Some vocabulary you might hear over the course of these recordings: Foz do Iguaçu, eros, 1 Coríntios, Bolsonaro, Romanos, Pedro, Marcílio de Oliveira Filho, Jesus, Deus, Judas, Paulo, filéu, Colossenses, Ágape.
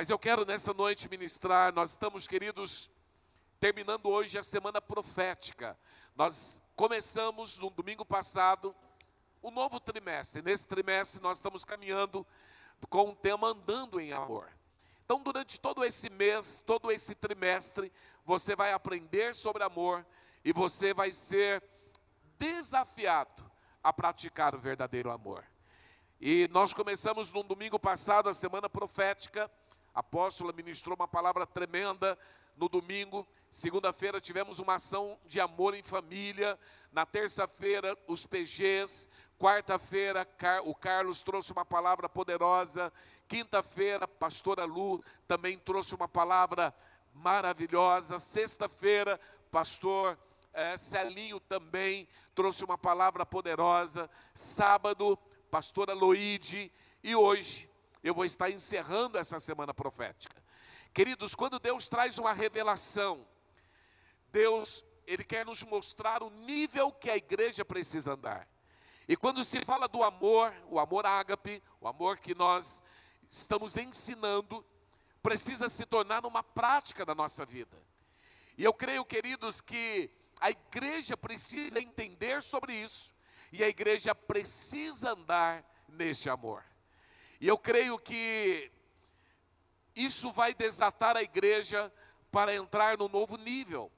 Mas eu quero nessa noite ministrar, nós estamos, queridos, terminando hoje a semana profética. Nós começamos no domingo passado um novo trimestre. Nesse trimestre nós estamos caminhando com o tema Andando em Amor. Então durante todo esse mês, todo esse trimestre, você vai aprender sobre amor e você vai ser desafiado a praticar o verdadeiro amor. E nós começamos no domingo passado a semana profética. A apóstola ministrou uma palavra tremenda no domingo. Segunda-feira tivemos uma ação de amor em família. Na terça-feira, os PGs. Quarta-feira, o Carlos trouxe uma palavra poderosa. Quinta-feira, a pastora Lu também trouxe uma palavra maravilhosa. Sexta-feira, pastor Celinho também trouxe uma palavra poderosa. Sábado, pastora Loide. E hoje eu vou estar encerrando essa semana profética. Queridos, quando Deus traz uma revelação, Deus, Ele quer nos mostrar o nível que a igreja precisa andar. E quando se fala do amor, o amor ágape, o amor que nós estamos ensinando, precisa se tornar uma prática da nossa vida. E eu creio, queridos, que a igreja precisa entender sobre isso, e a igreja precisa andar neste amor. E eu creio que isso vai desatar a igreja para entrar no novo nível,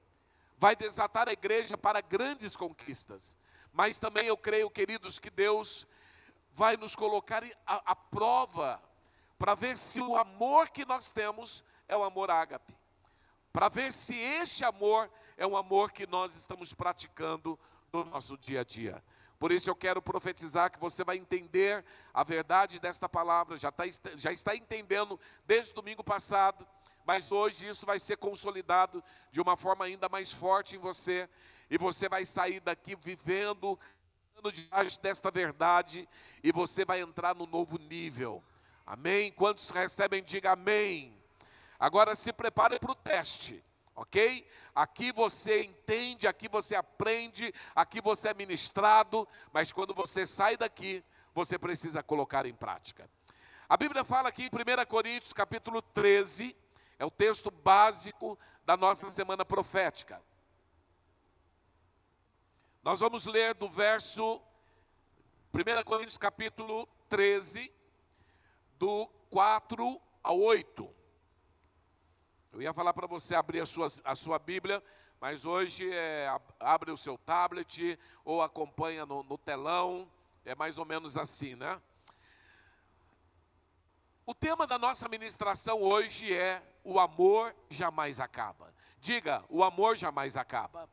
vai desatar a igreja para grandes conquistas. Mas também eu creio, queridos, que Deus vai nos colocar à prova para ver se o amor que nós temos é o amor ágape, para ver se este amor é um amor que nós estamos praticando no nosso dia a dia. Por isso eu quero profetizar que você vai entender a verdade desta palavra, já está entendendo desde domingo passado, mas hoje isso vai ser consolidado de uma forma ainda mais forte em você, e você vai sair daqui vivendo debaixo desta verdade, e você vai entrar no novo nível. Amém? Quantos recebem, diga amém. Agora se prepare para o teste. Ok? Aqui você entende, aqui você aprende, aqui você é ministrado, mas quando você sai daqui, você precisa colocar em prática. A Bíblia fala aqui em 1 Coríntios capítulo 13, é o texto básico da nossa semana profética. Nós vamos ler do verso 1 Coríntios capítulo 13, do 4 a 8. Eu ia falar para você abrir a sua Bíblia, mas hoje abre o seu tablet ou acompanha no telão, é mais ou menos assim, né? O tema da nossa ministração hoje é o amor jamais acaba. Diga, o amor jamais acaba.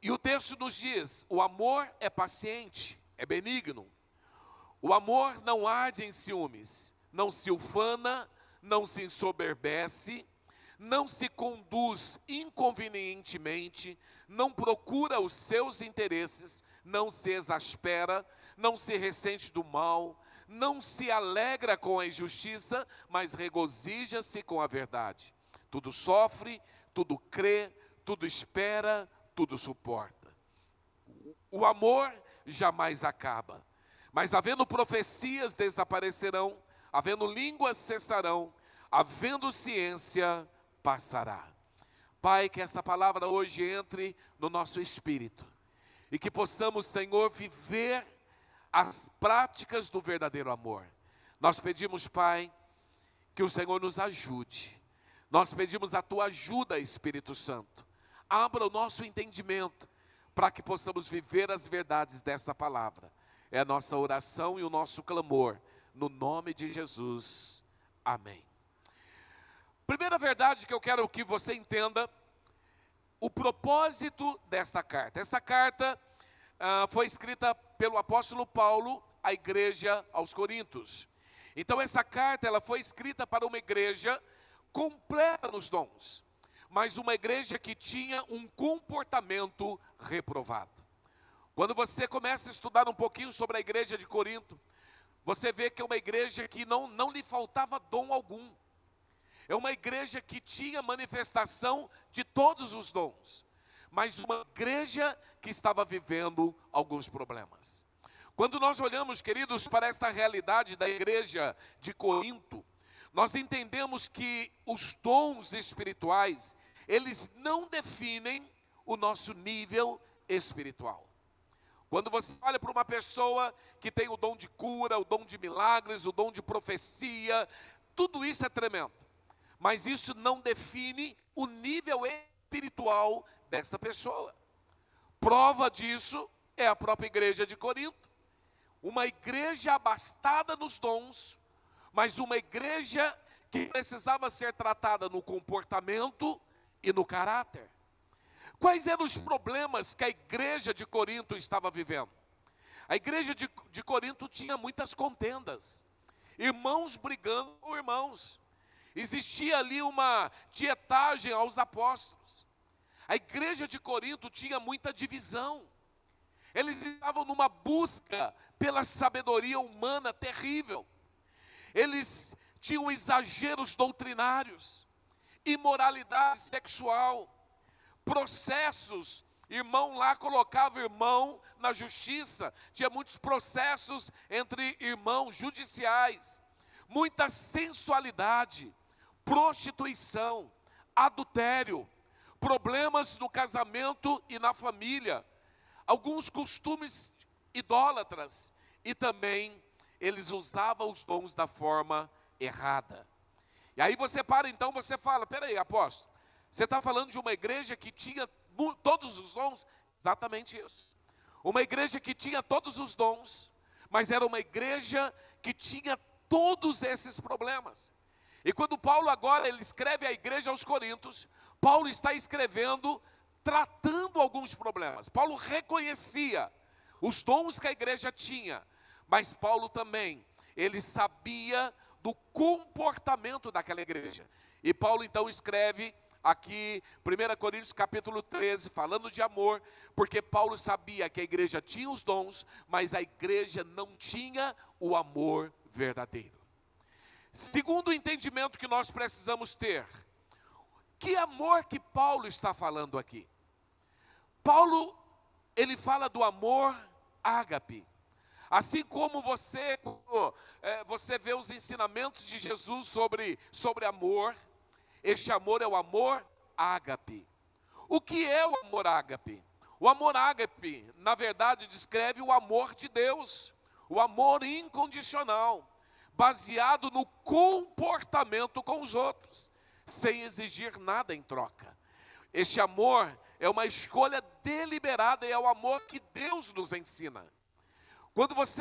E o texto nos diz, o amor é paciente, é benigno. O amor não arde em ciúmes, não se ufana, não se ensoberbece, não se conduz inconvenientemente, não procura os seus interesses, não se exaspera, não se ressente do mal, não se alegra com a injustiça, mas regozija-se com a verdade. Tudo sofre, tudo crê, tudo espera, tudo suporta. O amor jamais acaba, mas havendo profecias desaparecerão, havendo línguas cessarão, havendo ciência passará. Pai, que essa palavra hoje entre no nosso espírito, e que possamos, Senhor, viver as práticas do verdadeiro amor. Nós pedimos, Pai, que o Senhor nos ajude. Nós pedimos a Tua ajuda, Espírito Santo. Abra o nosso entendimento, para que possamos viver as verdades dessa palavra. É a nossa oração e o nosso clamor. No nome de Jesus, amém. Primeira verdade que eu quero que você entenda, o propósito desta carta. Essa carta foi escrita pelo apóstolo Paulo à igreja aos Coríntios. Então essa carta ela foi escrita para uma igreja completa nos dons, mas uma igreja que tinha um comportamento reprovado. Quando você começa a estudar um pouquinho sobre a igreja de Corinto, você vê que é uma igreja que não lhe faltava dom algum. É uma igreja que tinha manifestação de todos os dons. Mas uma igreja que estava vivendo alguns problemas. Quando nós olhamos, queridos, para esta realidade da igreja de Corinto, nós entendemos que os dons espirituais, eles não definem o nosso nível espiritual. Quando você olha para uma pessoa que tem o dom de cura, o dom de milagres, o dom de profecia, tudo isso é tremendo. Mas isso não define o nível espiritual dessa pessoa. Prova disso é a própria igreja de Corinto. Uma igreja abastada nos dons, mas uma igreja que precisava ser tratada no comportamento e no caráter. Quais eram os problemas que a igreja de Corinto estava vivendo? A igreja de Corinto tinha muitas contendas. Irmãos brigando com irmãos. Existia ali uma dietagem aos apóstolos. A igreja de Corinto tinha muita divisão. Eles estavam numa busca pela sabedoria humana terrível. Eles tinham exageros doutrinários, imoralidade sexual, processos. Irmão lá colocava irmão na justiça, tinha muitos processos entre irmãos judiciais, muita sensualidade, prostituição, adultério, problemas no casamento e na família, alguns costumes idólatras, e também eles usavam os dons da forma errada. E aí você para, então você fala, peraí, apóstolo, você está falando de uma igreja que tinha todos os dons? Exatamente isso. Uma igreja que tinha todos os dons, mas era uma igreja que tinha todos esses problemas. E quando Paulo agora ele escreve à igreja aos Coríntios, Paulo está escrevendo, tratando alguns problemas. Paulo reconhecia os dons que a igreja tinha, mas Paulo também, ele sabia do comportamento daquela igreja. E Paulo então escreve aqui, 1 Coríntios capítulo 13, falando de amor, porque Paulo sabia que a igreja tinha os dons, mas a igreja não tinha o amor verdadeiro. Segundo o entendimento que nós precisamos ter, que amor que Paulo está falando aqui? Paulo, ele fala do amor ágape. Assim como você vê os ensinamentos de Jesus sobre amor, este amor é o amor ágape. O que é o amor ágape? O amor ágape, na verdade, descreve o amor de Deus, o amor incondicional, baseado no comportamento com os outros, sem exigir nada em troca. Este amor é uma escolha deliberada e é o amor que Deus nos ensina. Quando nós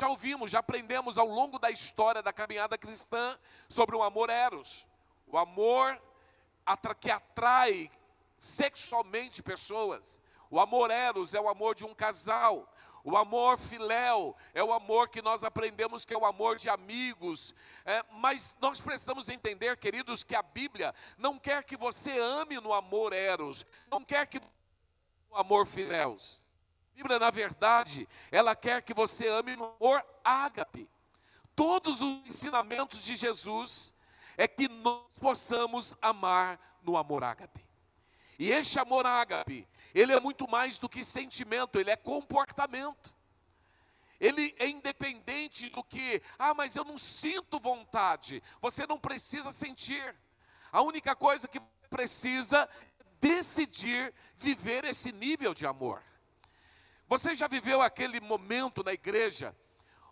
já ouvimos, já aprendemos ao longo da história da caminhada cristã sobre o amor eros. O amor que atrai sexualmente pessoas. O amor eros é o amor de um casal. O amor filéu é o amor que nós aprendemos que é o amor de amigos. Mas nós precisamos entender, queridos, que a Bíblia não quer que você ame no amor eros. Não quer que você ame no amor filéu. A Bíblia, na verdade, ela quer que você ame no amor ágape. Todos os ensinamentos de Jesus é que nós possamos amar no amor ágape. E este amor ágape, ele é muito mais do que sentimento, ele é comportamento. Ele é independente do que, mas eu não sinto vontade. Você não precisa sentir. A única coisa que precisa é decidir viver esse nível de amor. Você já viveu aquele momento na igreja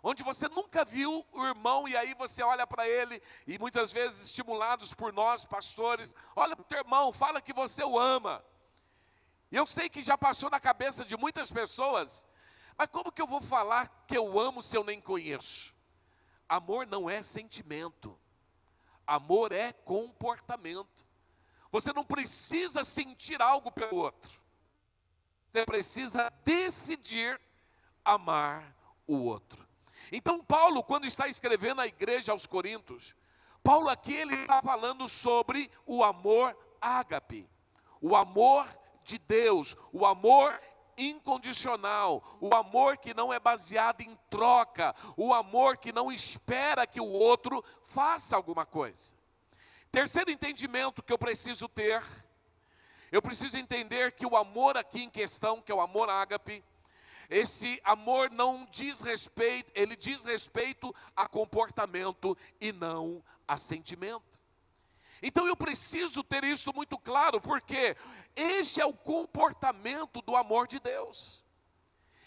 onde você nunca viu o irmão, e aí você olha para ele, e muitas vezes estimulados por nós, pastores, olha para o teu irmão, fala que você o ama. E eu sei que já passou na cabeça de muitas pessoas, mas como que eu vou falar que eu amo se eu nem conheço? Amor não é sentimento, amor é comportamento. Você não precisa sentir algo pelo outro, você precisa decidir amar o outro. Então Paulo, quando está escrevendo a igreja aos Coríntios, Paulo aqui ele está falando sobre o amor ágape, o amor de Deus, o amor incondicional, o amor que não é baseado em troca, o amor que não espera que o outro faça alguma coisa. Terceiro entendimento que eu preciso ter, eu preciso entender que o amor aqui em questão, que é o amor ágape, Esse amor não diz respeito, ele diz respeito a comportamento e não a sentimento. Então eu preciso ter isso muito claro, porque este é o comportamento do amor de Deus.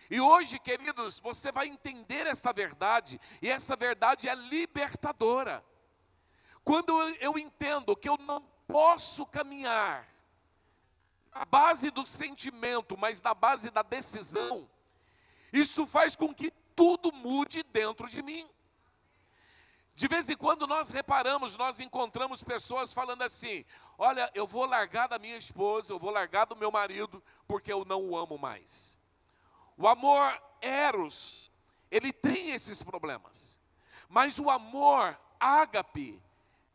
E hoje, queridos, você vai entender essa verdade, e essa verdade é libertadora. Quando eu entendo que eu não posso caminhar na base do sentimento, mas na base da decisão, isso faz com que tudo mude dentro de mim. De vez em quando nós reparamos, nós encontramos pessoas falando assim: olha, eu vou largar da minha esposa, eu vou largar do meu marido, porque eu não o amo mais. O amor eros, ele tem esses problemas. Mas o amor ágape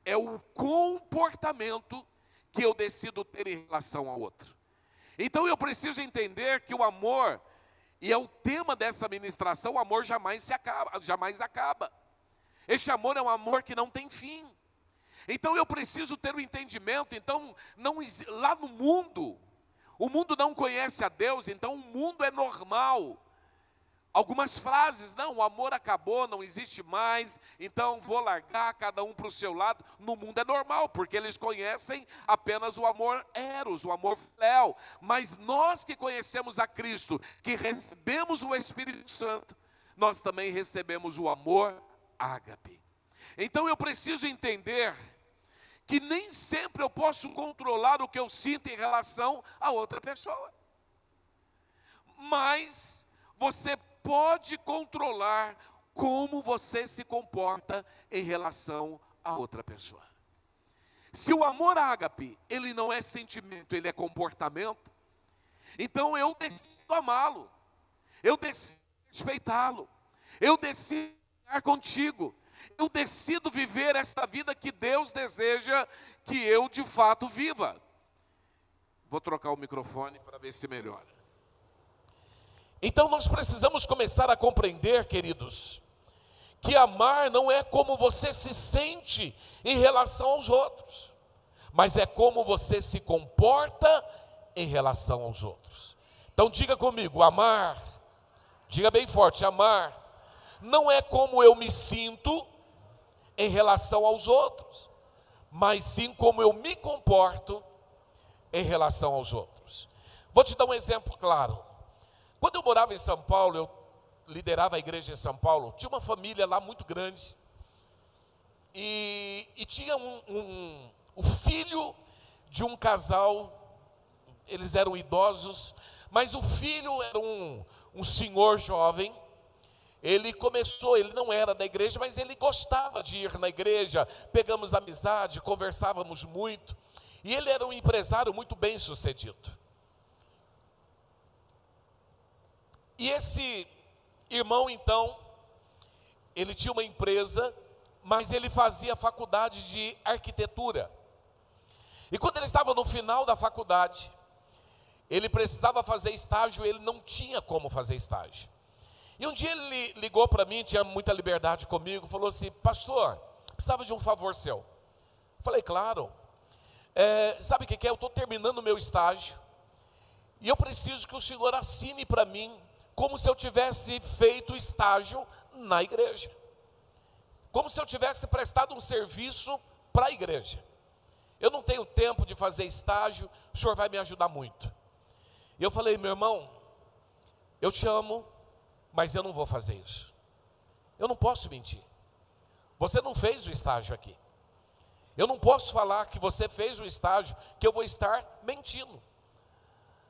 é o comportamento que eu decido ter em relação ao outro. Então eu preciso entender que o amor, e é o tema dessa ministração, o amor jamais acaba. Este amor é um amor que não tem fim. Então eu preciso ter um entendimento. Então, lá no mundo, o mundo não conhece a Deus, então o mundo é normal. Algumas frases: não, o amor acabou, não existe mais, então vou largar, cada um para o seu lado. No mundo é normal, porque eles conhecem apenas o amor eros, o amor filéu. Mas nós que conhecemos a Cristo, que recebemos o Espírito Santo, nós também recebemos o amor ágape. Então eu preciso entender que nem sempre eu posso controlar o que eu sinto em relação a outra pessoa, mas você pode controlar como você se comporta em relação a outra pessoa. Se o amor ágape, ele não é sentimento, ele é comportamento, então eu decido amá-lo, eu decido respeitá-lo, eu decido contigo, eu decido viver esta vida que Deus deseja que eu de fato viva. Vou trocar o microfone para ver se melhora. Então nós precisamos começar a compreender, queridos, que amar não é como você se sente em relação aos outros, mas é como você se comporta em relação aos outros. Então diga comigo: amar, diga bem forte, amar não é como eu me sinto em relação aos outros, mas sim como eu me comporto em relação aos outros. Vou te dar um exemplo claro. Quando eu morava em São Paulo, eu liderava a igreja em São Paulo, tinha uma família lá muito grande, e tinha o filho de um casal, eles eram idosos, mas o filho era um senhor jovem. Ele não era da igreja, mas ele gostava de ir na igreja, pegamos amizade, conversávamos muito, e ele era um empresário muito bem sucedido. E esse irmão, então, ele tinha uma empresa, mas ele fazia faculdade de arquitetura. E quando ele estava no final da faculdade, ele precisava fazer estágio, ele não tinha como fazer estágio. E um dia ele ligou para mim, tinha muita liberdade comigo, falou assim: pastor, precisava de um favor seu. Falei: claro. Sabe o que é? Eu estou terminando o meu estágio, e eu preciso que o senhor assine para mim, como se eu tivesse feito estágio na igreja, como se eu tivesse prestado um serviço para a igreja. Eu não tenho tempo de fazer estágio, o senhor vai me ajudar muito. E eu falei: meu irmão, eu te amo, mas eu não vou fazer isso, eu não posso mentir, você não fez o estágio aqui, eu não posso falar que você fez o estágio, que eu vou estar mentindo.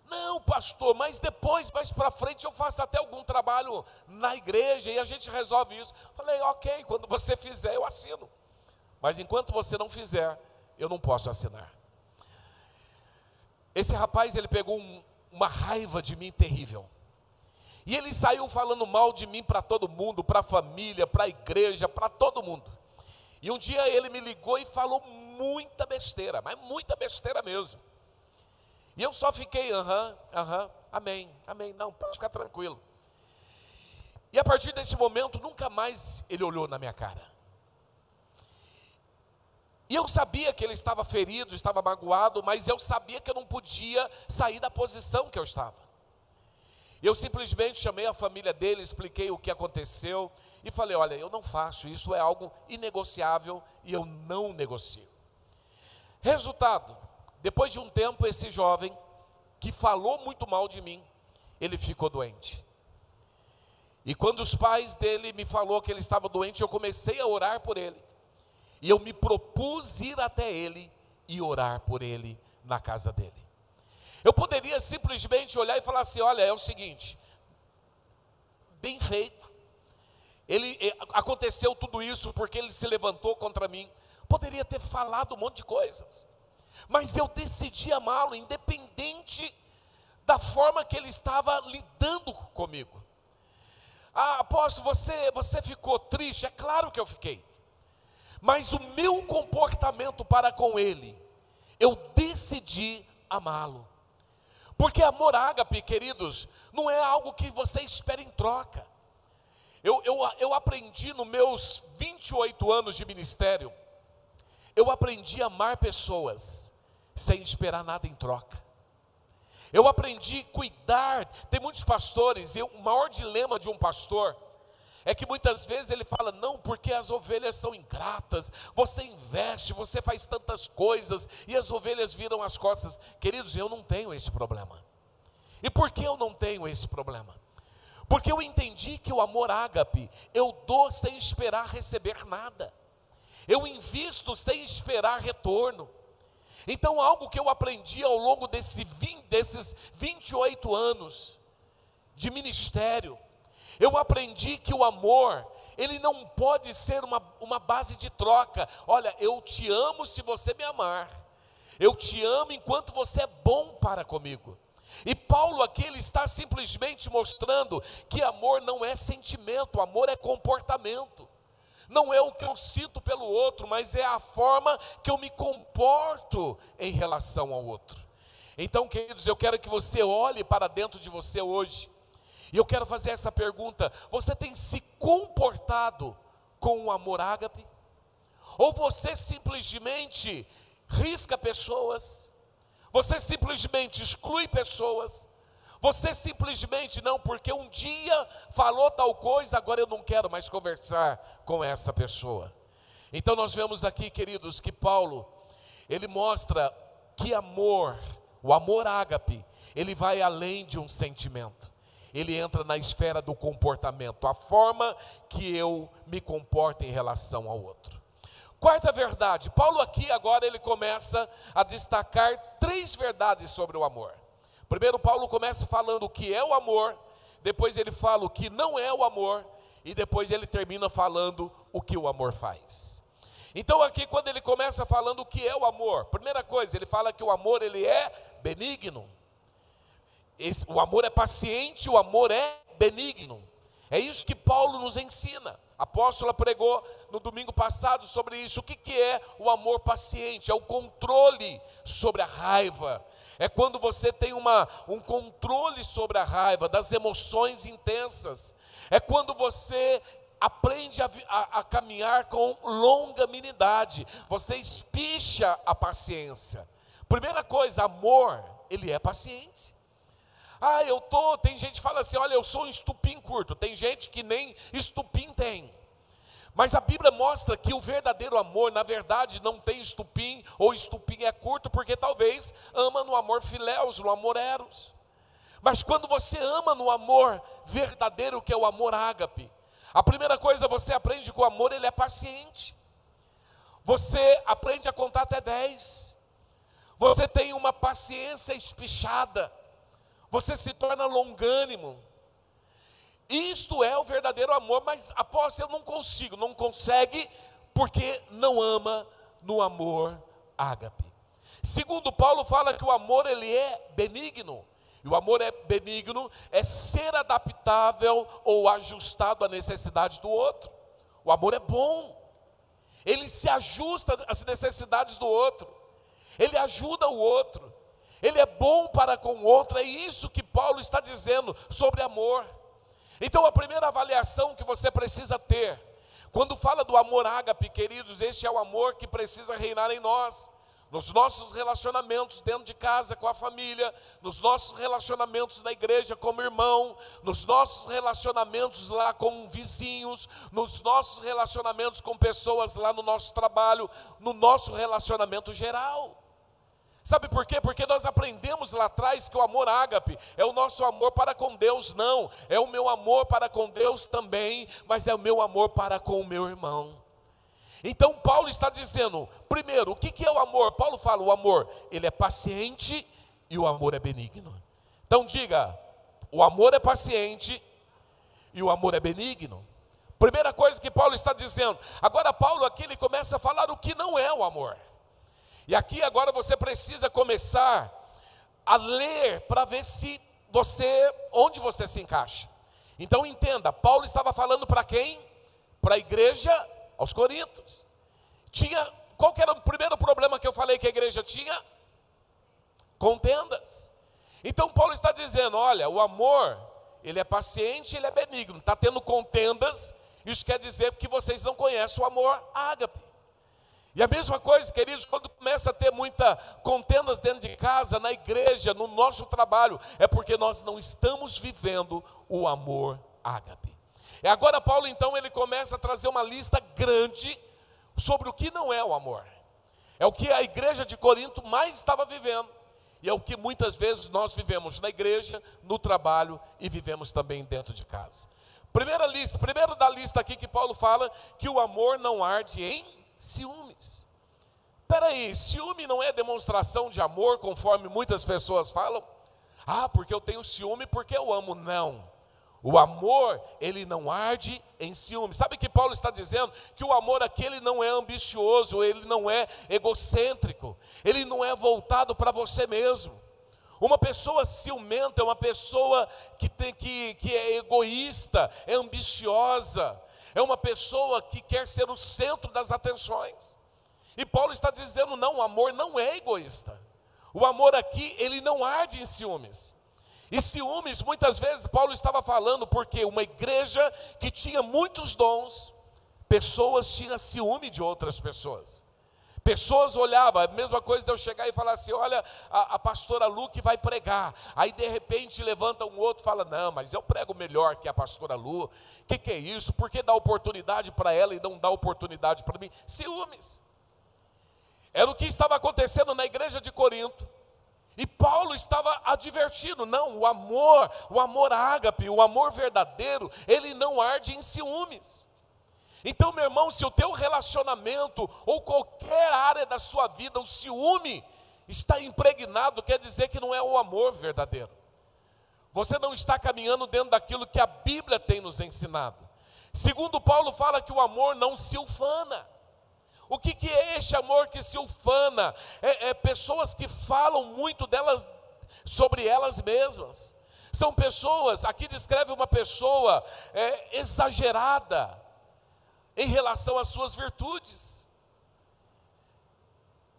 Não, pastor, mas depois, mais para frente, eu faço até algum trabalho na igreja, e a gente resolve isso. Falei: ok, quando você fizer eu assino, mas enquanto você não fizer, eu não posso assinar. Esse rapaz, ele pegou uma raiva de mim terrível, e ele saiu falando mal de mim para todo mundo, para a família, para a igreja, para todo mundo. E um dia ele me ligou e falou muita besteira, mas muita besteira mesmo. E eu só fiquei: amém, amém, não, pode ficar tranquilo. E a partir desse momento, nunca mais ele olhou na minha cara. E eu sabia que ele estava ferido, estava magoado, mas eu sabia que eu não podia sair da posição que eu estava. Eu simplesmente chamei a família dele, expliquei o que aconteceu e falei, olha, eu não faço, isso é algo inegociável e eu não negocio. Resultado, depois de um tempo, esse jovem, que falou muito mal de mim, ele ficou doente. E quando os pais dele me falaram que ele estava doente, eu comecei a orar por ele. E eu me propus ir até ele e orar por ele na casa dele. Eu poderia simplesmente olhar e falar assim, olha, é o seguinte, bem feito, aconteceu tudo isso porque ele se levantou contra mim. Poderia ter falado um monte de coisas, mas eu decidi amá-lo, independente da forma que ele estava lidando comigo. Ah, apóstolo, você ficou triste? É claro que eu fiquei, mas o meu comportamento para com ele, eu decidi amá-lo, porque amor ágape, queridos, não é algo que você espera em troca. Eu aprendi nos meus 28 anos de ministério, eu aprendi a amar pessoas sem esperar nada em troca. Eu aprendi a cuidar. Tem muitos pastores, e o maior dilema de um pastor é que muitas vezes ele fala, não, porque as ovelhas são ingratas, você investe, você faz tantas coisas, e as ovelhas viram as costas. Queridos, eu não tenho esse problema. E por que eu não tenho esse problema? Porque eu entendi que o amor ágape, eu dou sem esperar receber nada, eu invisto sem esperar retorno. Então, algo que eu aprendi ao longo desses 28 anos de ministério, eu aprendi que o amor, ele não pode ser uma base de troca. Olha, eu te amo se você me amar, eu te amo enquanto você é bom para comigo. E Paulo aqui, ele está simplesmente mostrando que amor não é sentimento, amor é comportamento. Não é o que eu sinto pelo outro, mas é a forma que eu me comporto em relação ao outro. Então, queridos, eu quero que você olhe para dentro de você hoje, e eu quero fazer essa pergunta: você tem se comportado com o amor ágape? Ou você simplesmente risca pessoas? Você simplesmente exclui pessoas? Você simplesmente, não, porque um dia falou tal coisa, agora eu não quero mais conversar com essa pessoa. Então nós vemos aqui, queridos, que Paulo, ele mostra que amor, o amor ágape, ele vai além de um sentimento. Ele entra na esfera do comportamento, a forma que eu me comporto em relação ao outro. Quarta verdade, Paulo aqui agora ele começa a destacar três verdades sobre o amor. Primeiro Paulo começa falando o que é o amor, depois ele fala o que não é o amor, e depois ele termina falando o que o amor faz. Então aqui quando ele começa falando o que é o amor, primeira coisa, ele fala que o amor ele é benigno. O amor é paciente, o amor é benigno. É isso que Paulo nos ensina. A apóstola pregou no domingo passado sobre isso. O que é o amor paciente? É o controle sobre a raiva. É quando você tem um controle sobre a raiva, das emoções intensas. É quando você aprende a caminhar com longanimidade. Você espicha a paciência. Primeira coisa, amor, ele é paciente. Ah, tem gente que fala assim, olha, eu sou um estupim curto. Tem gente que nem estupim tem. Mas a Bíblia mostra que o verdadeiro amor, na verdade, não tem estupim, ou estupim é curto, porque talvez ama no amor filéus, no amor eros. Mas quando você ama no amor verdadeiro, que é o amor ágape, a primeira coisa você aprende que o amor ele é paciente. Você aprende a contar até 10. Você tem uma paciência espichada. Você se torna longânimo. Isto é o verdadeiro amor, mas apóstolo, eu não consigo, não consegue, porque não ama no amor ágape. Segundo Paulo fala que o amor ele é benigno, e o amor é benigno, é ser adaptável ou ajustado à necessidade do outro. O amor é bom, ele se ajusta às necessidades do outro, ele ajuda o outro, ele é bom para com o outro. É isso que Paulo está dizendo sobre amor. Então a primeira avaliação que você precisa ter, quando fala do amor ágape, queridos, este é o amor que precisa reinar em nós. nos nossos relacionamentos dentro de casa com a família, nos nossos relacionamentos na igreja como irmão, nos nossos relacionamentos lá com vizinhos, nos nossos relacionamentos com pessoas lá no nosso trabalho, no nosso relacionamento geral. Sabe por quê? Porque nós aprendemos lá atrás que o amor ágape é o nosso amor para com Deus, não, é o meu amor para com Deus também, mas é o meu amor para com o meu irmão. Então Paulo está dizendo, primeiro, o que é o amor? Paulo fala, o amor, ele é paciente e o amor é benigno. Então diga, o amor é paciente e o amor é benigno. Primeira coisa que Paulo está dizendo. Agora Paulo aqui, ele começa a falar o que não é o amor. E aqui agora você precisa começar a ler para ver se você, onde você se encaixa. Então entenda, Paulo estava falando para quem? Para a igreja, aos Coríntios. Qual que era o primeiro problema que eu falei que a igreja tinha? Contendas. Então Paulo está dizendo, olha, o amor, ele é paciente, ele é benigno. Está tendo contendas, isso quer dizer que vocês não conhecem o amor ágape. E a mesma coisa, queridos, quando começa a ter muita contendas dentro de casa, na igreja, no nosso trabalho, é porque nós não estamos vivendo o amor ágape. E agora Paulo então ele começa a trazer uma lista grande sobre o que não é o amor. É o que a igreja de Corinto mais estava vivendo, e é o que muitas vezes nós vivemos na igreja, no trabalho e vivemos também dentro de casa. Primeiro da lista aqui que Paulo fala, que o amor não arde em ciúmes. Espera aí, ciúme não é demonstração de amor, conforme muitas pessoas falam? Ah, porque eu tenho ciúme, porque eu amo. Não, o amor, ele não arde em ciúme. Sabe que Paulo está dizendo? Que o amor aqui, ele não é ambicioso, ele não é egocêntrico, ele não é voltado para você mesmo. Uma pessoa ciumenta é uma pessoa que é egoísta, é ambiciosa, é uma pessoa que quer ser o centro das atenções. E Paulo está dizendo, não, o amor não é egoísta. O amor aqui, ele não arde em ciúmes. E ciúmes, muitas vezes, Paulo estava falando, porque uma igreja que tinha muitos dons, pessoas tinham ciúme de outras pessoas. Pessoas olhavam, a mesma coisa de eu chegar e falar assim, olha, a pastora Lu que vai pregar. Aí de repente levanta um outro e fala, não, mas eu prego melhor que a pastora Lu. Que é isso? Por que dá oportunidade para ela e não dá oportunidade para mim? Ciúmes. Era o que estava acontecendo na igreja de Corinto. E Paulo estava advertindo, não, o amor ágape, o amor verdadeiro, ele não arde em ciúmes. Então, meu irmão, se o teu relacionamento ou qualquer área da sua vida, o ciúme está impregnado, quer dizer que não é o amor verdadeiro. Você não está caminhando dentro daquilo que a Bíblia tem nos ensinado. Segundo Paulo fala que o amor não se ufana. O que é este amor que se ufana? É pessoas que falam muito delas, sobre elas mesmas. São pessoas, aqui descreve uma pessoa exagerada em relação às suas virtudes.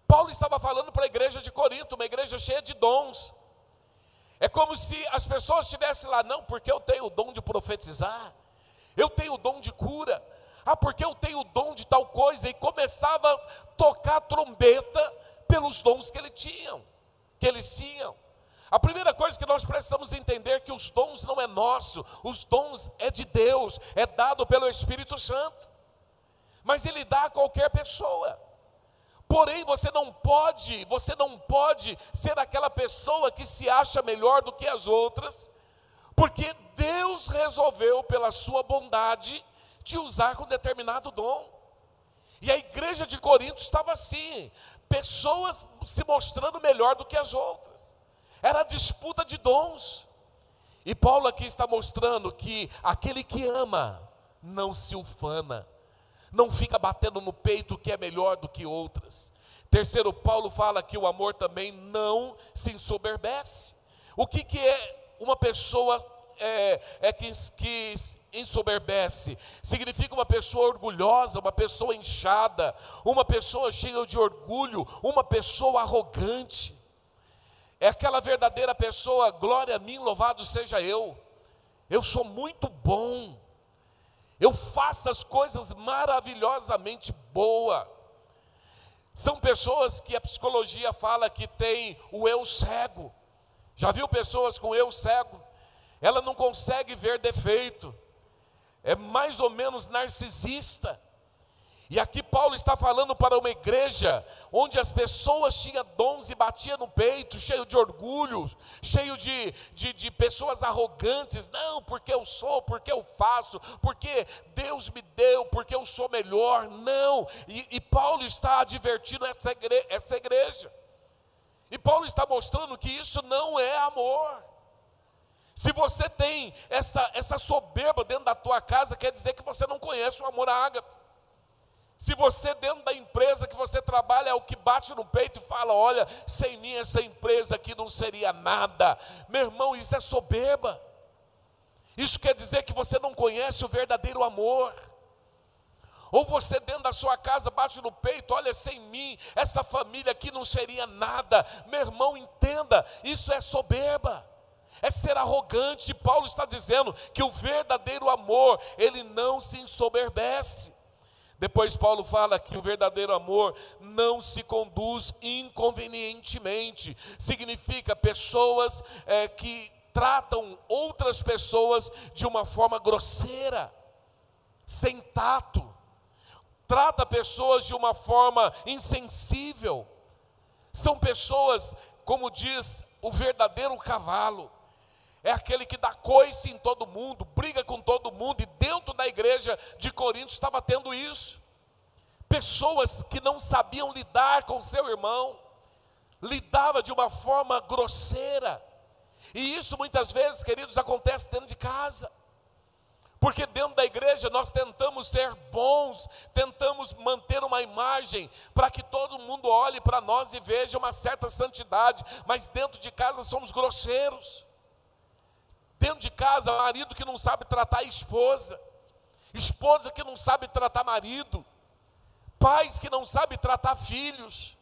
Paulo estava falando para a igreja de Corinto, uma igreja cheia de dons. É como se as pessoas estivessem lá, não, porque eu tenho o dom de profetizar, eu tenho o dom de cura, ah, porque eu tenho o dom de tal coisa, e começava a tocar a trombeta pelos dons que eles tinham. A primeira coisa que nós precisamos entender é que os dons não é nosso, os dons é de Deus, é dado pelo Espírito Santo. Mas ele dá a qualquer pessoa. Porém, você não pode ser aquela pessoa que se acha melhor do que as outras, porque Deus resolveu, pela sua bondade, te usar com determinado dom. E a igreja de Corinto estava assim, pessoas se mostrando melhor do que as outras. Era a disputa de dons. E Paulo aqui está mostrando que aquele que ama não se ufana, não fica batendo no peito que é melhor do que outras. Terceiro, Paulo fala que o amor também não se ensoberbece. O que é uma pessoa que ensoberbece? Significa uma pessoa orgulhosa, uma pessoa inchada, uma pessoa cheia de orgulho, uma pessoa arrogante. É aquela verdadeira pessoa, glória a mim, louvado seja eu sou muito bom, eu faço as coisas maravilhosamente boa. São pessoas que a psicologia fala que tem o eu cego. Já viu pessoas com eu cego? Ela não consegue ver defeito. É mais ou menos narcisista. E aqui Paulo está falando para uma igreja onde as pessoas tinham dons e batiam no peito, cheio de orgulho, cheio de pessoas arrogantes. Não, porque eu sou, porque eu faço, porque Deus me deu, porque eu sou melhor. Não, e Paulo está advertindo essa igreja. E Paulo está mostrando que isso não é amor. Se você tem essa soberba dentro da tua casa, quer dizer que você não conhece o amor ágape. Se você dentro da empresa que você trabalha é o que bate no peito e fala, olha, sem mim essa empresa aqui não seria nada. Meu irmão, isso é soberba. Isso quer dizer que você não conhece o verdadeiro amor. Ou você dentro da sua casa bate no peito, olha, sem mim essa família aqui não seria nada. Meu irmão, entenda, isso é soberba. É ser arrogante. Paulo está dizendo que o verdadeiro amor, ele não se ensoberbece. Depois Paulo fala que o verdadeiro amor não se conduz inconvenientemente. Significa pessoas que tratam outras pessoas de uma forma grosseira, sem tato. Trata pessoas de uma forma insensível. São pessoas, como diz o verdadeiro cavalo, é aquele que dá coice em todo mundo, briga com todo mundo, e dentro da igreja de Corinto estava tendo isso. Pessoas que não sabiam lidar com seu irmão, lidava de uma forma grosseira, e isso muitas vezes, queridos, acontece dentro de casa, porque dentro da igreja nós tentamos ser bons, tentamos manter uma imagem para que todo mundo olhe para nós e veja uma certa santidade, mas dentro de casa somos grosseiros. Dentro de casa, marido que não sabe tratar a esposa, esposa que não sabe tratar marido, pais que não sabem tratar filhos,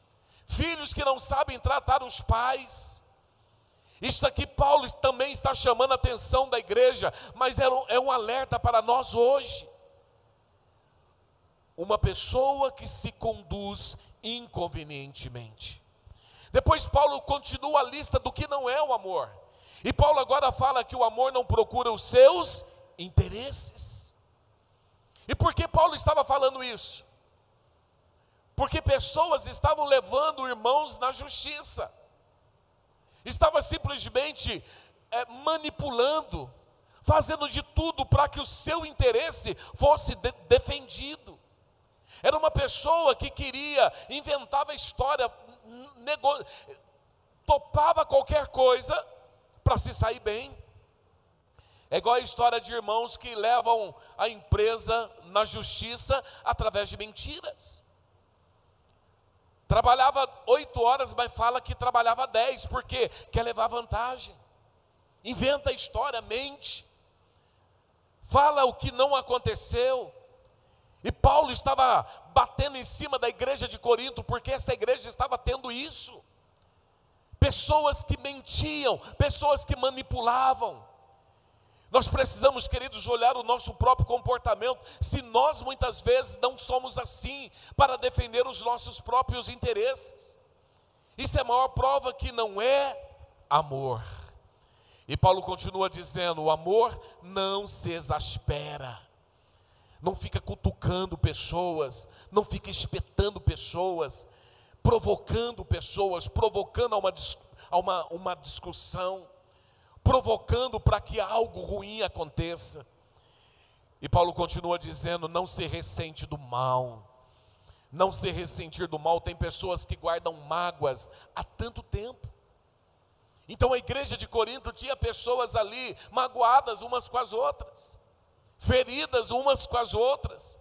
filhos que não sabem tratar os pais. Isso aqui Paulo também está chamando a atenção da igreja, mas é um alerta para nós hoje. Uma pessoa que se conduz inconvenientemente. Depois Paulo continua a lista do que não é o amor. E Paulo agora fala que o amor não procura os seus interesses. E por que Paulo estava falando isso? Porque pessoas estavam levando irmãos na justiça. Estava simplesmente manipulando, fazendo de tudo para que o seu interesse fosse defendido. Era uma pessoa que queria, inventava história, topava qualquer coisa para se sair bem. É igual a história de irmãos que levam a empresa na justiça através de mentiras. Trabalhava 8 horas, mas fala que trabalhava 10, porque quer levar vantagem, inventa a história, mente, fala o que não aconteceu. E Paulo estava batendo em cima da igreja de Corinto, porque essa igreja estava tendo isso. Pessoas que mentiam, pessoas que manipulavam. Nós precisamos, queridos, olhar o nosso próprio comportamento, se nós muitas vezes não somos assim, para defender os nossos próprios interesses. Isso é a maior prova que não é amor. E Paulo continua dizendo, o amor não se exaspera. Não fica cutucando pessoas, não fica espetando pessoas, provocando pessoas, provocando a uma discussão, provocando para que algo ruim aconteça. E Paulo continua dizendo, não se ressente do mal, não se ressentir do mal. Tem pessoas que guardam mágoas há tanto tempo. Então a igreja de Corinto tinha pessoas ali magoadas umas com as outras, feridas umas com as outras.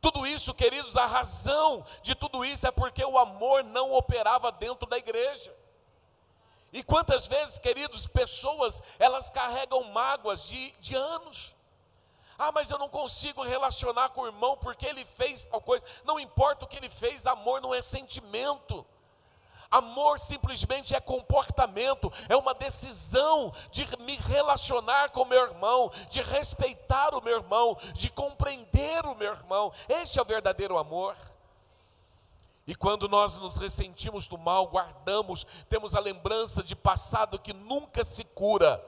Tudo isso, queridos, a razão de tudo isso é porque o amor não operava dentro da igreja. E quantas vezes, queridos, pessoas, elas carregam mágoas de anos. Ah, mas eu não consigo relacionar com o irmão porque ele fez tal coisa. Não importa o que ele fez, amor não é sentimento. Amor simplesmente é comportamento, é uma decisão de me relacionar com o meu irmão, de respeitar o meu irmão, de compreender o meu irmão. Esse é o verdadeiro amor. E quando nós nos ressentimos do mal, guardamos, temos a lembrança de passado que nunca se cura.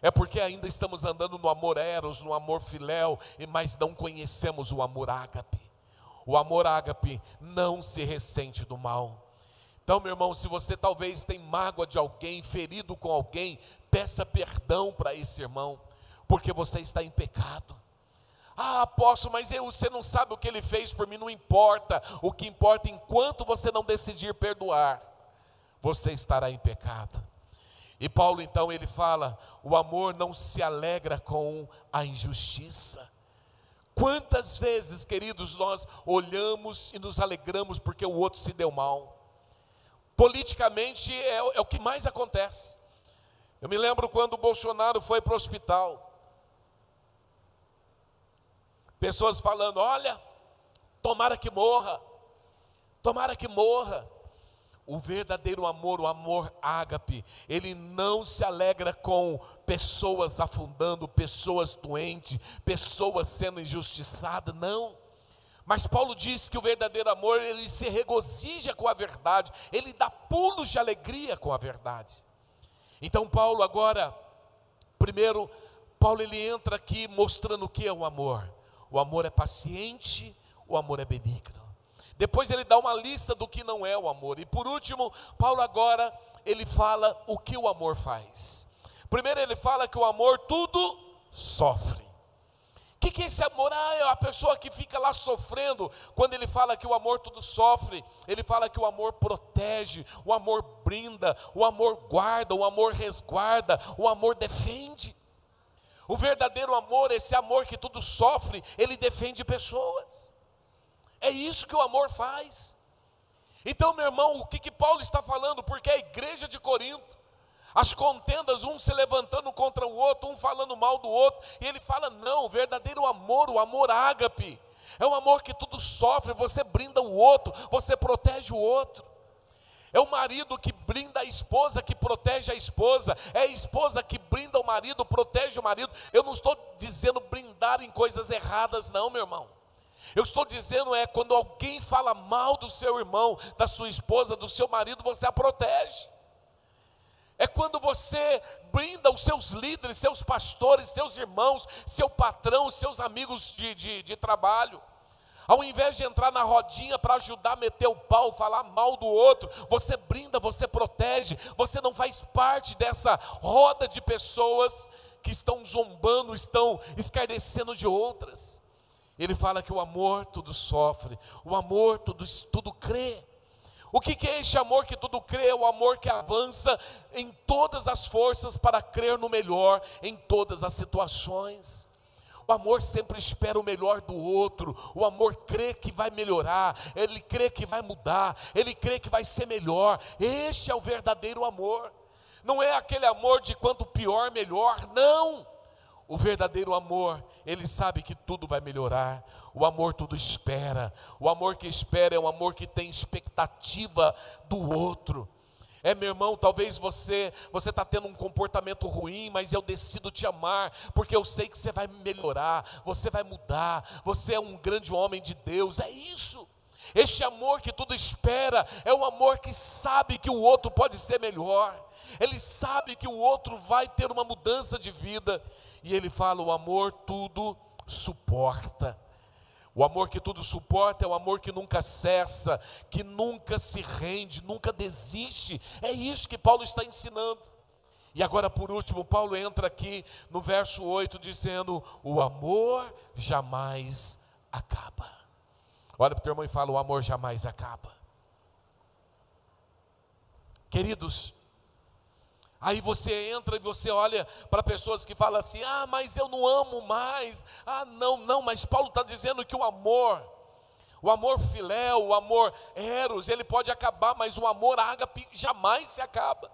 É porque ainda estamos andando no amor eros, no amor filéu, mas não conhecemos o amor ágape. O amor ágape não se ressente do mal. Então, meu irmão, se você talvez tem mágoa de alguém, ferido com alguém, peça perdão para esse irmão, porque você está em pecado. Ah, apóstolo, mas você não sabe o que ele fez por mim, não importa. O que importa, enquanto você não decidir perdoar, você estará em pecado. E Paulo então, ele fala, o amor não se alegra com a injustiça. Quantas vezes, queridos, nós olhamos e nos alegramos porque o outro se deu mal. Politicamente é o que mais acontece. Eu me lembro quando o Bolsonaro foi para o hospital. Pessoas falando, olha, tomara que morra, tomara que morra. O verdadeiro amor, o amor ágape, ele não se alegra com pessoas afundando, pessoas doentes, pessoas sendo injustiçadas, não. Mas Paulo diz que o verdadeiro amor, ele se regozija com a verdade, ele dá pulos de alegria com a verdade. Então Paulo agora, primeiro, Paulo ele entra aqui mostrando o que é o amor. O amor é paciente, o amor é benigno. Depois ele dá uma lista do que não é o amor. E por último, Paulo agora, ele fala o que o amor faz. Primeiro ele fala que o amor tudo sofre. O que é esse amor? Ah, é a pessoa que fica lá sofrendo. Quando ele fala que o amor tudo sofre, ele fala que o amor protege, o amor brinda, o amor guarda, o amor resguarda, o amor defende. O verdadeiro amor, esse amor que tudo sofre, ele defende pessoas. É isso que o amor faz. Então, meu irmão, o que Paulo está falando? Porque a igreja de Corinto, as contendas, um se levantando contra o outro, um falando mal do outro, e ele fala, não, o verdadeiro amor, o amor ágape, é um amor que tudo sofre, você brinda o outro, você protege o outro. É o marido que brinda a esposa, que protege a esposa. É a esposa que brinda o marido, protege o marido. Eu não estou dizendo brindar em coisas erradas não, meu irmão. Eu estou dizendo é quando alguém fala mal do seu irmão, da sua esposa, do seu marido, você a protege. É quando você brinda os seus líderes, seus pastores, seus irmãos, seu patrão, seus amigos de trabalho. Ao invés de entrar na rodinha para ajudar a meter o pau, falar mal do outro, você brinda, você protege, você não faz parte dessa roda de pessoas que estão zombando, estão escarnecendo de outras. Ele fala que o amor tudo sofre, o amor tudo crê. O que é esse amor que tudo crê? É o amor que avança em todas as forças para crer no melhor, em todas as situações. O amor sempre espera o melhor do outro, o amor crê que vai melhorar, ele crê que vai mudar, ele crê que vai ser melhor. Este é o verdadeiro amor, não é aquele amor de quanto pior melhor, não. O verdadeiro amor, ele sabe que tudo vai melhorar, o amor tudo espera, o amor que espera é um amor que tem expectativa do outro. É, meu irmão, talvez você está tendo um comportamento ruim, mas eu decido te amar, porque eu sei que você vai melhorar, você vai mudar, você é um grande homem de Deus, é isso. Este amor que tudo espera, é um amor que sabe que o outro pode ser melhor, ele sabe que o outro vai ter uma mudança de vida, e ele fala, o amor tudo suporta. O amor que tudo suporta é o amor que nunca cessa, que nunca se rende, nunca desiste. É isso que Paulo está ensinando. E agora por último, Paulo entra aqui no verso 8 dizendo, o amor jamais acaba. Olha para o teu irmão e fala, o amor jamais acaba. Queridos, aí você entra e você olha para pessoas que falam assim, ah, mas eu não amo mais, ah, não, mas Paulo está dizendo que o amor filéu, o amor eros, ele pode acabar, mas o amor ágape jamais se acaba,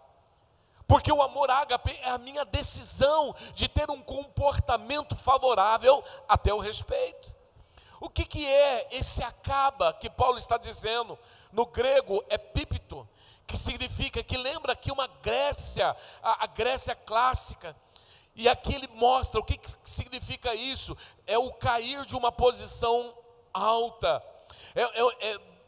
porque o amor ágape é a minha decisão de ter um comportamento favorável até o respeito. O que é esse acaba que Paulo está dizendo? No grego é pípto, que significa, que lembra aqui uma Grécia, a Grécia clássica, e aqui ele mostra o que significa isso, é o cair de uma posição alta,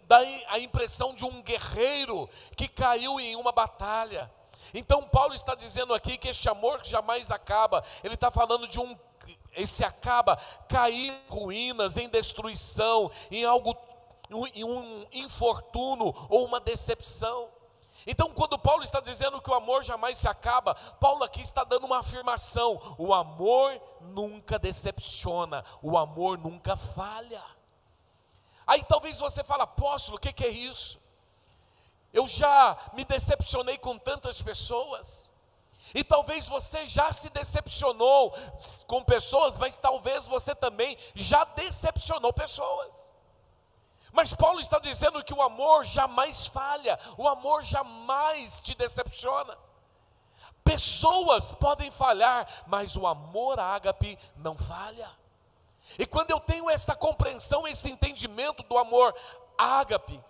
dá a impressão de um guerreiro que caiu em uma batalha. Então Paulo está dizendo aqui que este amor que jamais acaba, ele está falando de esse acaba, cair em ruínas, em destruição, em algo, em um infortúnio ou uma decepção. Então quando Paulo está dizendo que o amor jamais se acaba, Paulo aqui está dando uma afirmação: o amor nunca decepciona, o amor nunca falha. Aí talvez você fale: apóstolo, o que é isso? Eu já me decepcionei com tantas pessoas. E talvez você já se decepcionou com pessoas, mas talvez você também já decepcionou pessoas. Mas Paulo está dizendo que o amor jamais falha, o amor jamais te decepciona. Pessoas podem falhar, mas o amor ágape não falha. E quando eu tenho essa compreensão, esse entendimento do amor ágape,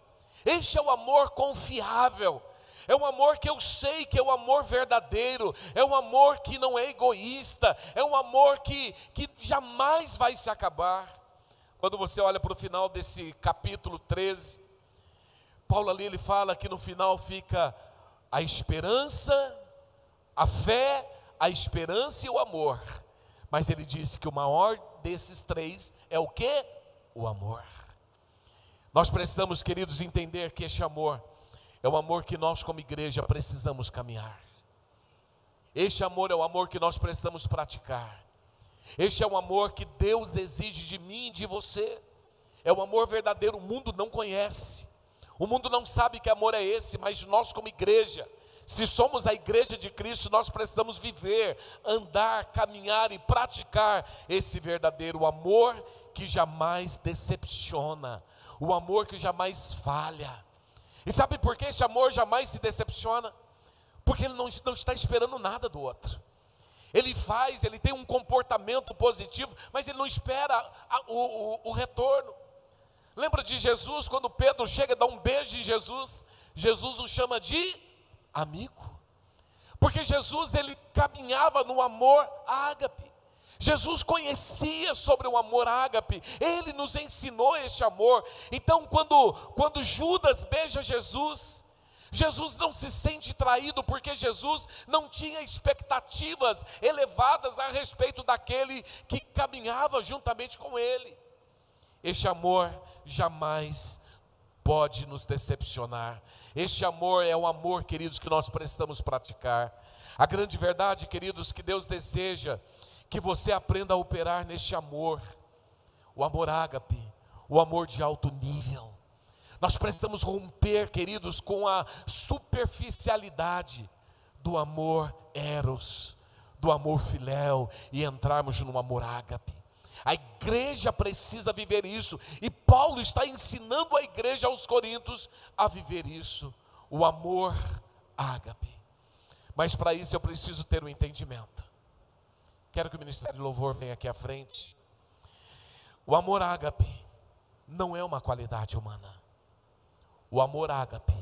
este é o amor confiável, é um amor que eu sei que é um amor verdadeiro, é um amor que não é egoísta, é um amor que jamais vai se acabar. Quando você olha para o final desse capítulo 13, Paulo ali ele fala que no final fica a esperança, a fé, a esperança e o amor. Mas ele disse que o maior desses três é o quê? O amor. Nós precisamos, queridos, entender que este amor é um amor que nós como igreja precisamos caminhar. Este amor é um amor que nós precisamos praticar. Este é um amor que Deus exige de mim e de você. É um amor verdadeiro, o mundo não conhece. O mundo não sabe que amor é esse, mas nós como igreja, se somos a igreja de Cristo, nós precisamos viver, andar, caminhar e praticar esse verdadeiro amor que jamais decepciona, o amor que jamais falha. E sabe por que este amor jamais se decepciona? Porque ele não está esperando nada do outro. Ele faz, ele tem um comportamento positivo, mas ele não espera o retorno. Lembra de Jesus, quando Pedro chega e dá um beijo em Jesus? Jesus o chama de amigo, porque Jesus ele caminhava no amor ágape. Jesus conhecia sobre o amor ágape, ele nos ensinou este amor. Então quando Judas beija Jesus, Jesus não se sente traído, porque Jesus não tinha expectativas elevadas a respeito daquele que caminhava juntamente com ele. Este amor jamais pode nos decepcionar. Este amor é um amor, queridos, que nós precisamos praticar. A grande verdade, queridos, que Deus deseja que você aprenda a operar neste amor, o amor ágape, o amor de alto nível. Nós precisamos romper, queridos, com a superficialidade do amor eros, do amor filéu, e entrarmos no amor ágape. A igreja precisa viver isso, e Paulo está ensinando a igreja aos Coríntios a viver isso, o amor ágape. Mas para isso eu preciso ter um entendimento. Quero que o Ministério de Louvor venha aqui à frente. O amor ágape não é uma qualidade humana. O amor ágape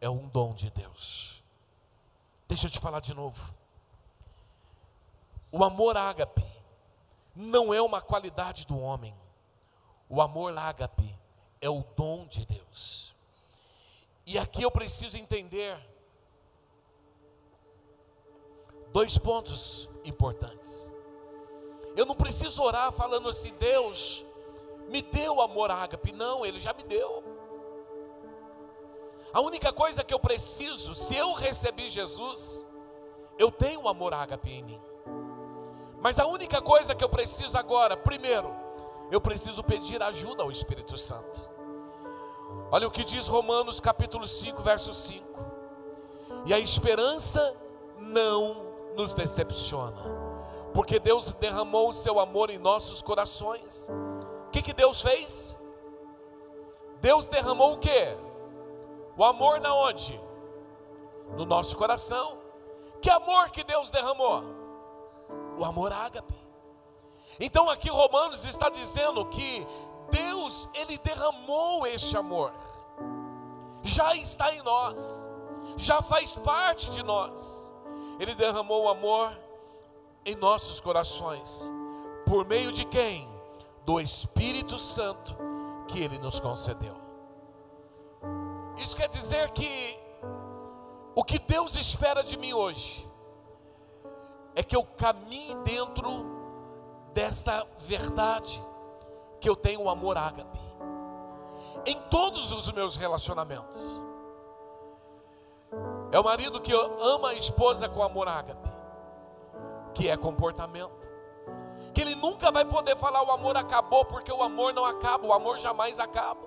é um dom de Deus. Deixa eu te falar de novo. O amor ágape não é uma qualidade do homem. O amor ágape é o dom de Deus. E aqui eu preciso entender dois pontos importantes. Eu não preciso orar falando assim: Deus, me deu o amor ágape. Não, Ele já me deu. A única coisa que eu preciso, se eu recebi Jesus, eu tenho o amor ágape em mim. Mas a única coisa que eu preciso agora, primeiro, eu preciso pedir ajuda ao Espírito Santo. Olha o que diz Romanos capítulo 5, verso 5. E a esperança não nos decepciona, porque Deus derramou o seu amor em nossos corações. O que Deus fez? Deus derramou o quê? O amor na onde? No nosso coração. Que amor que Deus derramou? O amor ágape. Então aqui Romanos está dizendo que Deus, Ele derramou este amor. Já está em nós. Já faz parte de nós. Ele derramou o amor em nossos corações. Por meio de quem? Do Espírito Santo que Ele nos concedeu. Isso quer dizer que o que Deus espera de mim hoje é que eu caminhe dentro desta verdade, que eu tenho o amor ágape em todos os meus relacionamentos. É o marido que ama a esposa com amor ágape, que é comportamento, que ele nunca vai poder falar o amor acabou, porque o amor não acaba, o amor jamais acaba.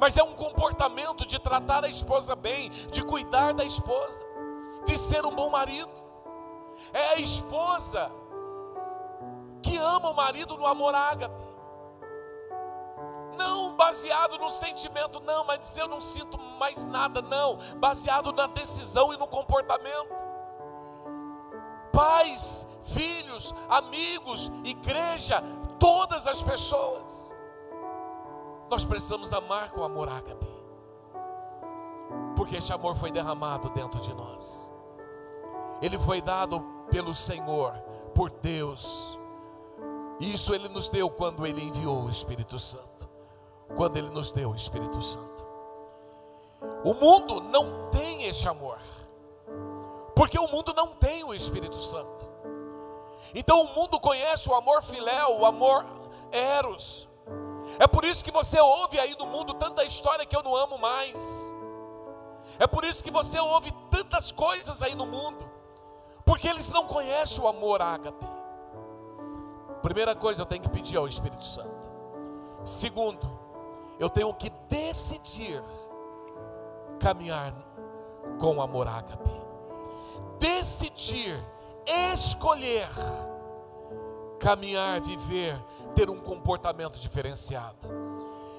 Mas é um comportamento de tratar a esposa bem, de cuidar da esposa, de ser um bom marido. É a esposa que ama o marido no amor ágape, não baseado no sentimento, não, mas eu não sinto mais nada, não, baseado na decisão e no comportamento. Pais, filhos, amigos, igreja, todas as pessoas, nós precisamos amar com amor ágape, porque esse amor foi derramado dentro de nós, ele foi dado pelo Senhor, por Deus. Isso Ele nos deu quando Ele enviou o Espírito Santo, quando Ele nos deu o Espírito Santo. O mundo não tem esse amor, porque o mundo não tem o Espírito Santo. Então o mundo conhece o amor filéu, o amor eros. É por isso que você ouve aí no mundo tanta história que eu não amo mais. É por isso que você ouve tantas coisas aí no mundo, porque eles não conhecem o amor ágape. Primeira coisa, eu tenho que pedir ao Espírito Santo. Segundo, eu tenho que decidir caminhar com o amor ágape, decidir, escolher caminhar, viver, ter um comportamento diferenciado.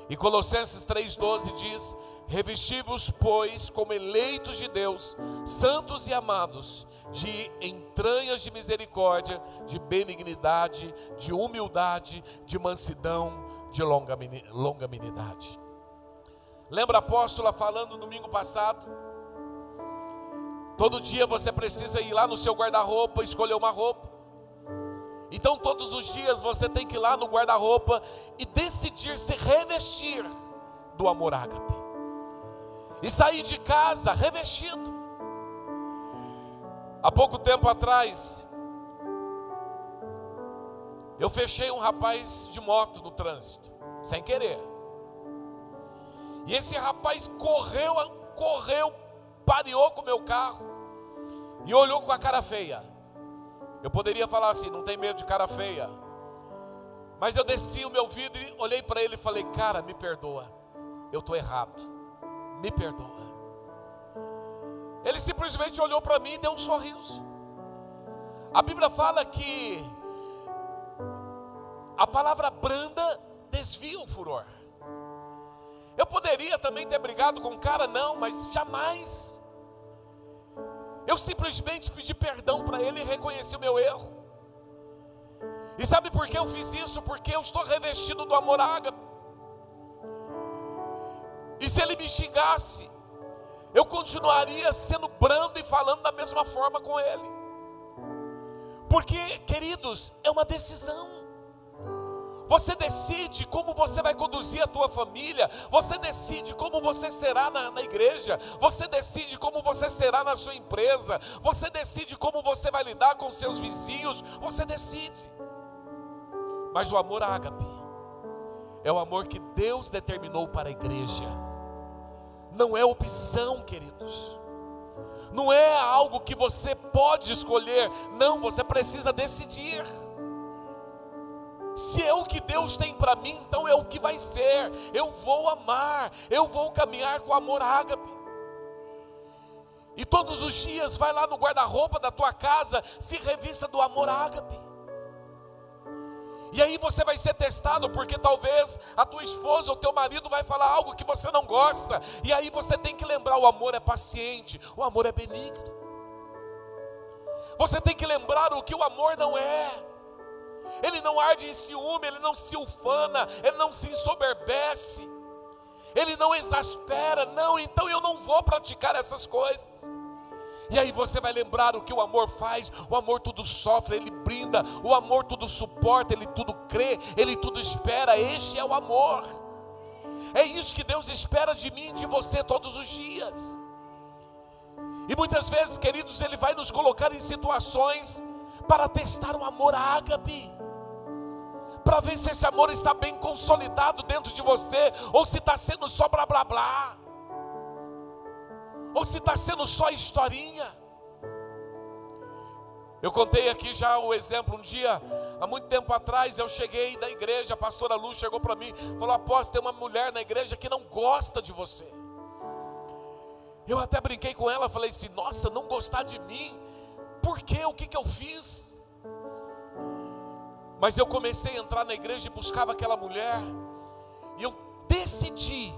E Colossenses 3,12 diz: revesti-vos, pois, como eleitos de Deus, santos e amados, de entranhas de misericórdia, de benignidade, de humildade, de mansidão, de longanimidade. Lembra a apóstola falando no domingo passado? Todo dia você precisa ir lá no seu guarda-roupa, escolher uma roupa. Então todos os dias você tem que ir lá no guarda-roupa e decidir se revestir do amor ágape, e sair de casa revestido. Há pouco tempo atrás, eu fechei um rapaz de moto no trânsito, sem querer. E esse rapaz correu, pareou com o meu carro e olhou com a cara feia. Eu poderia falar assim: não tem medo de cara feia. Mas eu desci o meu vidro e olhei para ele e falei: cara, me perdoa, eu estou errado, me perdoa. Ele simplesmente olhou para mim e deu um sorriso. A Bíblia fala que a palavra branda desvia o furor. Eu poderia também ter brigado com o cara, não, mas jamais. Eu simplesmente pedi perdão para ele e reconheci o meu erro. E sabe por que eu fiz isso? Porque eu estou revestido do amor ágape. E se ele me xingasse, eu continuaria sendo brando e falando da mesma forma com ele. Porque, queridos, é uma decisão. Você decide como você vai conduzir a tua família. Você decide como você será na igreja. Você decide como você será na sua empresa. Você decide como você vai lidar com seus vizinhos. Você decide. Mas o amor ágape é o amor que Deus determinou para a igreja. Não é opção, queridos. Não é algo que você pode escolher. Não, você precisa decidir. Se é o que Deus tem para mim, então é o que vai ser. Eu vou amar, eu vou caminhar com amor ágape. E todos os dias vai lá no guarda-roupa da tua casa, se revista do amor ágape. E aí você vai ser testado, porque talvez a tua esposa ou teu marido vai falar algo que você não gosta. E aí você tem que lembrar: o amor é paciente, o amor é benigno. Você tem que lembrar o que o amor não é. Ele não arde em ciúme, ele não se ufana, ele não se ensoberbece, ele não exaspera. Não, então eu não vou praticar essas coisas. E aí você vai lembrar o que o amor faz. O amor tudo sofre, ele brinda. O amor tudo suporta, ele tudo crê, ele tudo espera. Este é o amor. É isso que Deus espera de mim e de você todos os dias. E muitas vezes, queridos, Ele vai nos colocar em situações para testar o amor ágape, para ver se esse amor está bem consolidado dentro de você, ou se está sendo só blá blá blá, ou se está sendo só historinha. Eu contei aqui já o exemplo, um dia, há muito tempo atrás, eu cheguei da igreja, a pastora Lu chegou para mim, falou: apóstolo, tem uma mulher na igreja que não gosta de você. Eu até brinquei com ela, falei assim: nossa, não gostar de mim? Por quê? O que eu fiz? Mas eu comecei a entrar na igreja e buscava aquela mulher, e eu decidi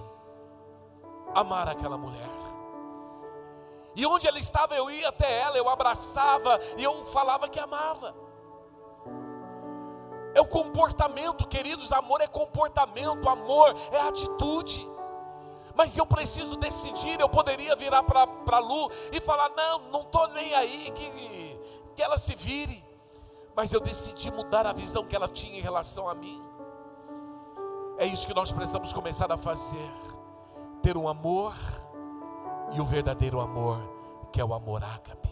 amar aquela mulher. E onde ela estava, eu ia até ela, eu abraçava e eu falava que amava. É o comportamento, queridos, amor é comportamento, amor é atitude. Mas eu preciso decidir. Eu poderia virar para Lu e falar: não estou nem aí, que ela se vire. Mas eu decidi mudar a visão que ela tinha em relação a mim. É isso que nós precisamos começar a fazer. Ter um amor. E o verdadeiro amor, que é o amor ágape.